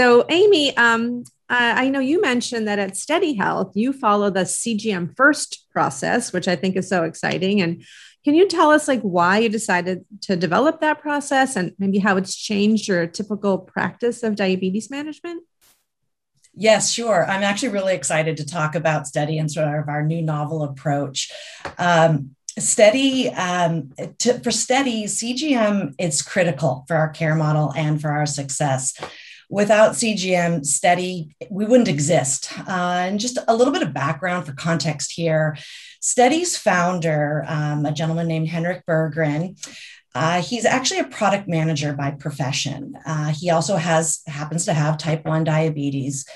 So Aimée, I know you mentioned that at Steady Health, you follow the CGM first process, which I think is so exciting. And can you tell us like why you decided to develop that process and maybe how it's changed your typical practice of diabetes management? Yes, sure. I'm actually really excited to talk about Steady and sort of our new novel approach. Steady, for Steady, CGM is critical for our care model and for our success. Without CGM, Steady, we wouldn't exist. And just a little bit of background for context here. Steady's founder, a gentleman named Henrik Berggren, he's actually a product manager by profession. He also happens to have type 1 diabetes.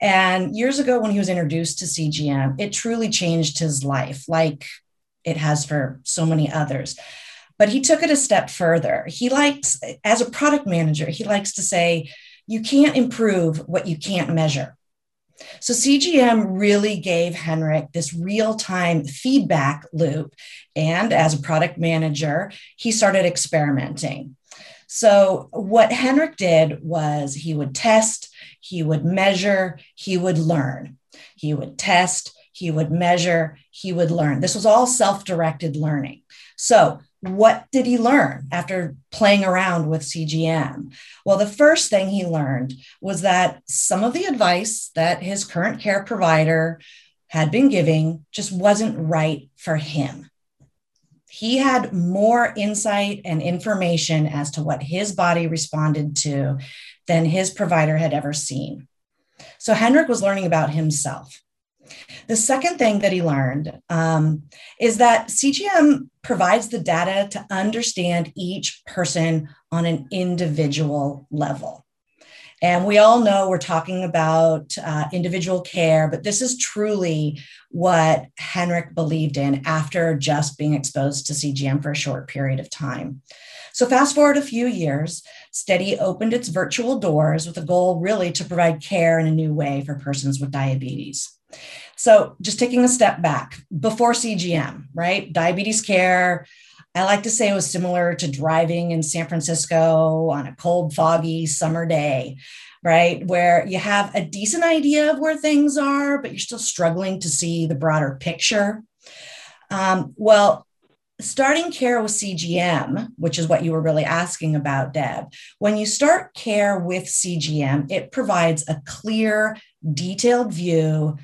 And years ago when he was introduced to CGM, it truly changed his life, like it has for so many others. But he took it a step further. He likes, as a product manager, he likes to say, you can't improve what you can't measure. So CGM really gave Henrik this real-time feedback loop. And as a product manager, he started experimenting. So what Henrik did was he would test, he would measure, he would learn. He would test, he would measure, he would learn. This was all self-directed learning. So what did he learn after playing around with CGM? Well, the first thing he learned was that some of the advice that his current care provider had been giving just wasn't right for him. He had more insight and information as to what his body responded to than his provider had ever seen. So Henrik was learning about himself. The second thing that he learned is that CGM provides the data to understand each person on an individual level. And we all know we're talking about individual care, but this is truly what Henrik believed in after just being exposed to CGM for a short period of time. So fast forward a few years, Steady opened its virtual doors with a goal really to provide care in a new way for persons with diabetes. So just taking a step back, before CGM, right? Diabetes care, I like to say, was similar to driving in San Francisco on a cold, foggy summer day, right? Where you have a decent idea of where things are, but you're still struggling to see the broader picture. Well, starting care with CGM, which is what you were really asking about, Deb, when you start care with CGM, it provides a clear, detailed view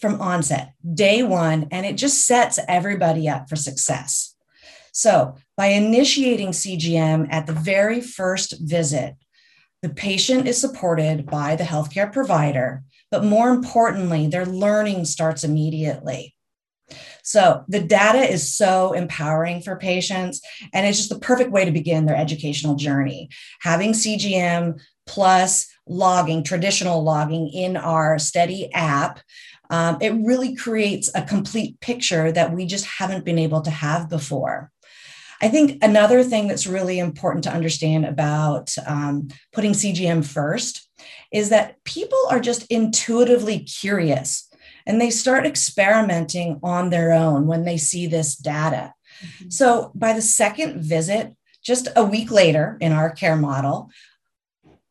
from onset, day one, and it just sets everybody up for success. So by initiating CGM at the very first visit, the patient is supported by the healthcare provider, but more importantly, their learning starts immediately. So the data is so empowering for patients, and it's just the perfect way to begin their educational journey. Having CGM plus logging, traditional logging in our Steady app, it really creates a complete picture that we just haven't been able to have before. I think another thing that's really important to understand about putting CGM first is that people are just intuitively curious, and they start experimenting on their own when they see this data. Mm-hmm. So by the second visit, just a week later in our care model,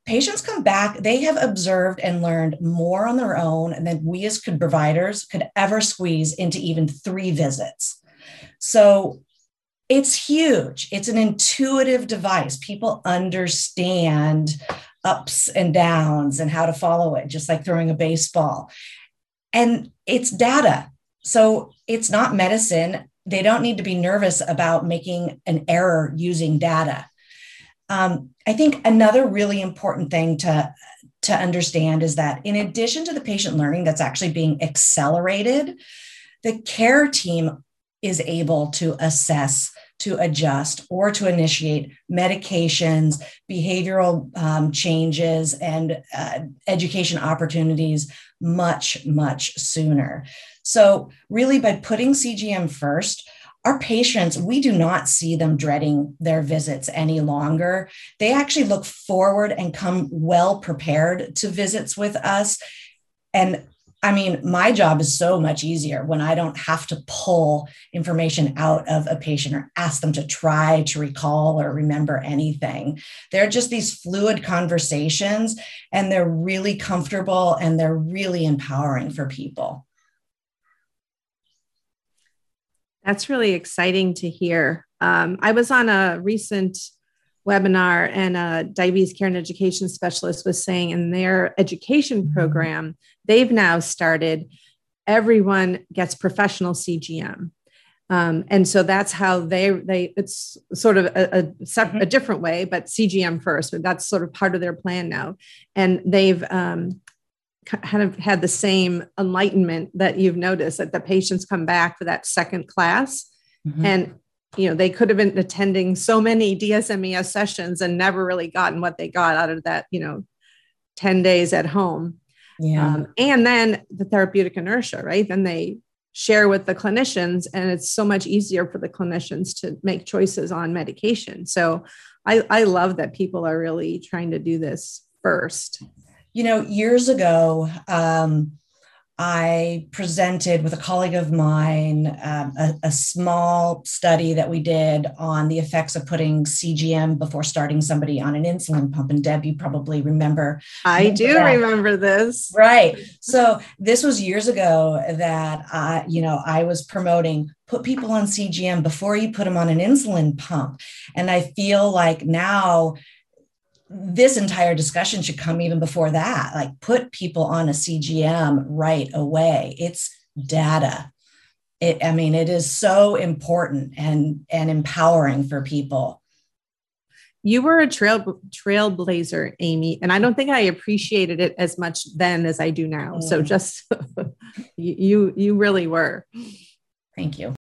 patients come back, they have observed and learned more on their own, and then we as providers could ever squeeze into even 3 visits. So it's huge. It's an intuitive device. People understand ups and downs and how to follow it, just like throwing a baseball. And it's data. So it's not medicine. They don't need to be nervous about making an error using data. I think another really important thing to understand is that in addition to the patient learning that's actually being accelerated, the care team is able to assess, to adjust, or to initiate medications, behavioral changes, and education opportunities much, much sooner. So really by putting CGM first, our patients, we do not see them dreading their visits any longer. They actually look forward and come well prepared to visits with us. And I mean, my job is so much easier when I don't have to pull information out of a patient or ask them to try to recall or remember anything. They're just these fluid conversations, and they're really comfortable and they're really empowering for people. That's really exciting to hear. I was on a recent webinar, and a diabetes care and education specialist was saying in their education program, they've now started, everyone gets professional CGM. And so that's how they it's sort of a different way, but CGM first, but that's sort of part of their plan now. And they've kind of had the same enlightenment that you've noticed, that the patients come back for that second class. Mm-hmm. And you know, they could have been attending so many DSMES sessions and never really gotten what they got out of that, you know, 10 days at home. Yeah. And then the therapeutic inertia, right? Then they share with the clinicians, and it's so much easier for the clinicians to make choices on medication. So I love that people are really trying to do this first. You know, years ago, I presented with a colleague of mine a small study that we did on the effects of putting CGM before starting somebody on an insulin pump. And Deb, you probably remember. I do remember this. Right. So this was years ago that, I was promoting, put people on CGM before you put them on an insulin pump. And I feel like now this entire discussion should come even before that, like put people on a CGM right away. It's data. It is so important and empowering for people. You were a trailblazer, Aimée, and I don't think I appreciated it as much then as I do now. So just you really were. Thank you.